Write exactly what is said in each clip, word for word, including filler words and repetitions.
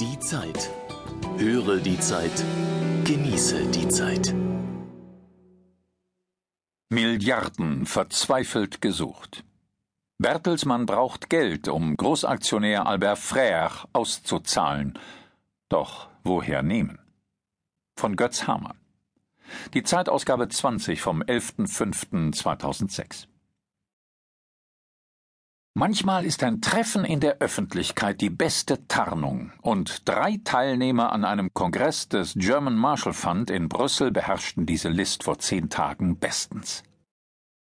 Die Zeit. Höre die Zeit. Genieße die Zeit. Milliarden verzweifelt gesucht. Bertelsmann braucht Geld, um Großaktionär Albert Frère auszuzahlen. Doch woher nehmen? Von Götz Hamann. Die Zeitausgabe zwanzig vom elften fünften zweitausendsechs. Manchmal ist ein Treffen in der Öffentlichkeit die beste Tarnung, und drei Teilnehmer an einem Kongress des German Marshall Fund in Brüssel beherrschten diese List vor zehn Tagen bestens.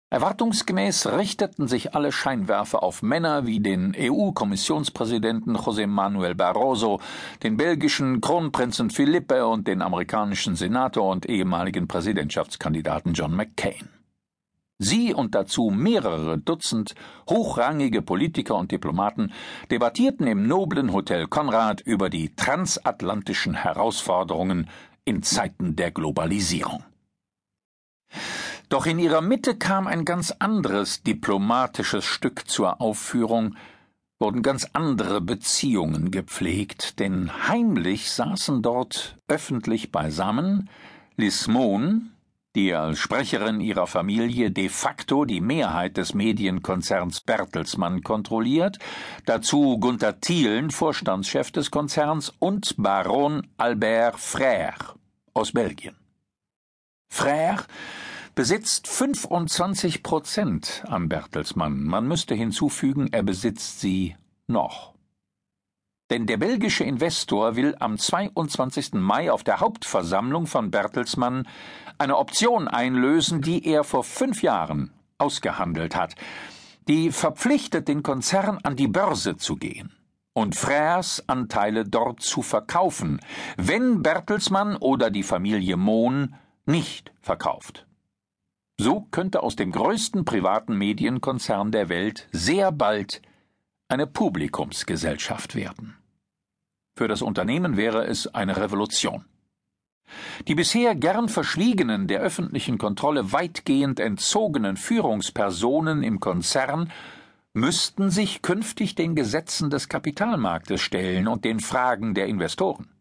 Erwartungsgemäß richteten sich alle Scheinwerfer auf Männer wie den E U-Kommissionspräsidenten José Manuel Barroso, den belgischen Kronprinzen Philippe und den amerikanischen Senator und ehemaligen Präsidentschaftskandidaten John McCain. Sie und dazu mehrere Dutzend hochrangige Politiker und Diplomaten debattierten im noblen Hotel Konrad über die transatlantischen Herausforderungen in Zeiten der Globalisierung. Doch in ihrer Mitte kam ein ganz anderes diplomatisches Stück zur Aufführung, wurden ganz andere Beziehungen gepflegt, denn heimlich saßen dort öffentlich beisammen Liz Mohn, die als Sprecherin ihrer Familie de facto die Mehrheit des Medienkonzerns Bertelsmann kontrolliert, dazu Gunther Thielen, Vorstandschef des Konzerns, und Baron Albert Frère aus Belgien. Frère besitzt fünfundzwanzig Prozent am Bertelsmann. Man müsste hinzufügen, er besitzt sie noch. Denn der belgische Investor will am zweiundzwanzigsten Mai auf der Hauptversammlung von Bertelsmann eine Option einlösen, die er vor fünf Jahren ausgehandelt hat. Die verpflichtet den Konzern, an die Börse zu gehen und Frères Anteile dort zu verkaufen, wenn Bertelsmann oder die Familie Mohn nicht verkauft. So könnte aus dem größten privaten Medienkonzern der Welt sehr bald eine Publikumsgesellschaft werden. Für das Unternehmen wäre es eine Revolution. Die bisher gern verschwiegenen, der öffentlichen Kontrolle weitgehend entzogenen Führungspersonen im Konzern müssten sich künftig den Gesetzen des Kapitalmarktes stellen und den Fragen der Investoren.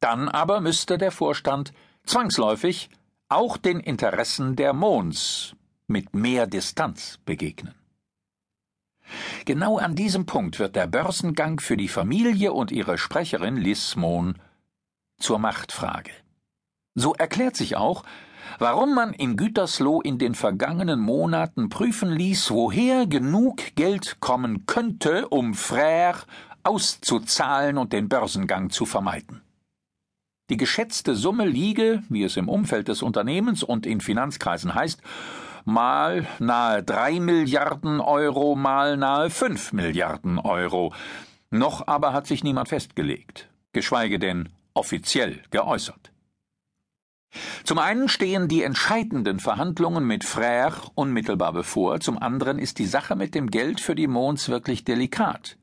Dann aber müsste der Vorstand zwangsläufig auch den Interessen der Mohns mit mehr Distanz begegnen. Genau an diesem Punkt wird der Börsengang für die Familie und ihre Sprecherin Liz Mohn zur Machtfrage. So erklärt sich auch, warum man in Gütersloh in den vergangenen Monaten prüfen ließ, woher genug Geld kommen könnte, um Frère auszuzahlen und den Börsengang zu vermeiden. Die geschätzte Summe liege, wie es im Umfeld des Unternehmens und in Finanzkreisen heißt, mal nahe drei Milliarden Euro, mal nahe fünf Milliarden Euro. Noch aber hat sich niemand festgelegt, geschweige denn offiziell geäußert. Zum einen stehen die entscheidenden Verhandlungen mit Frère unmittelbar bevor, zum anderen ist die Sache mit dem Geld für die Mohns wirklich delikat.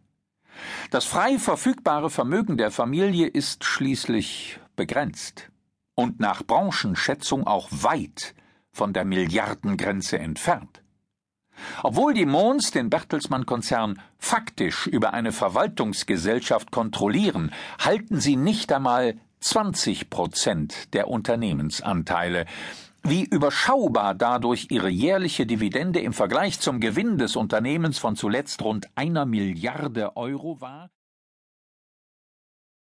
Das frei verfügbare Vermögen der Familie ist schließlich begrenzt und nach Branchenschätzung auch weit von der Milliardengrenze entfernt. Obwohl die Mohns den Bertelsmann-Konzern faktisch über eine Verwaltungsgesellschaft kontrollieren, halten sie nicht einmal zwanzig Prozent der Unternehmensanteile. Wie überschaubar dadurch ihre jährliche Dividende im Vergleich zum Gewinn des Unternehmens von zuletzt rund einer Milliarde Euro war,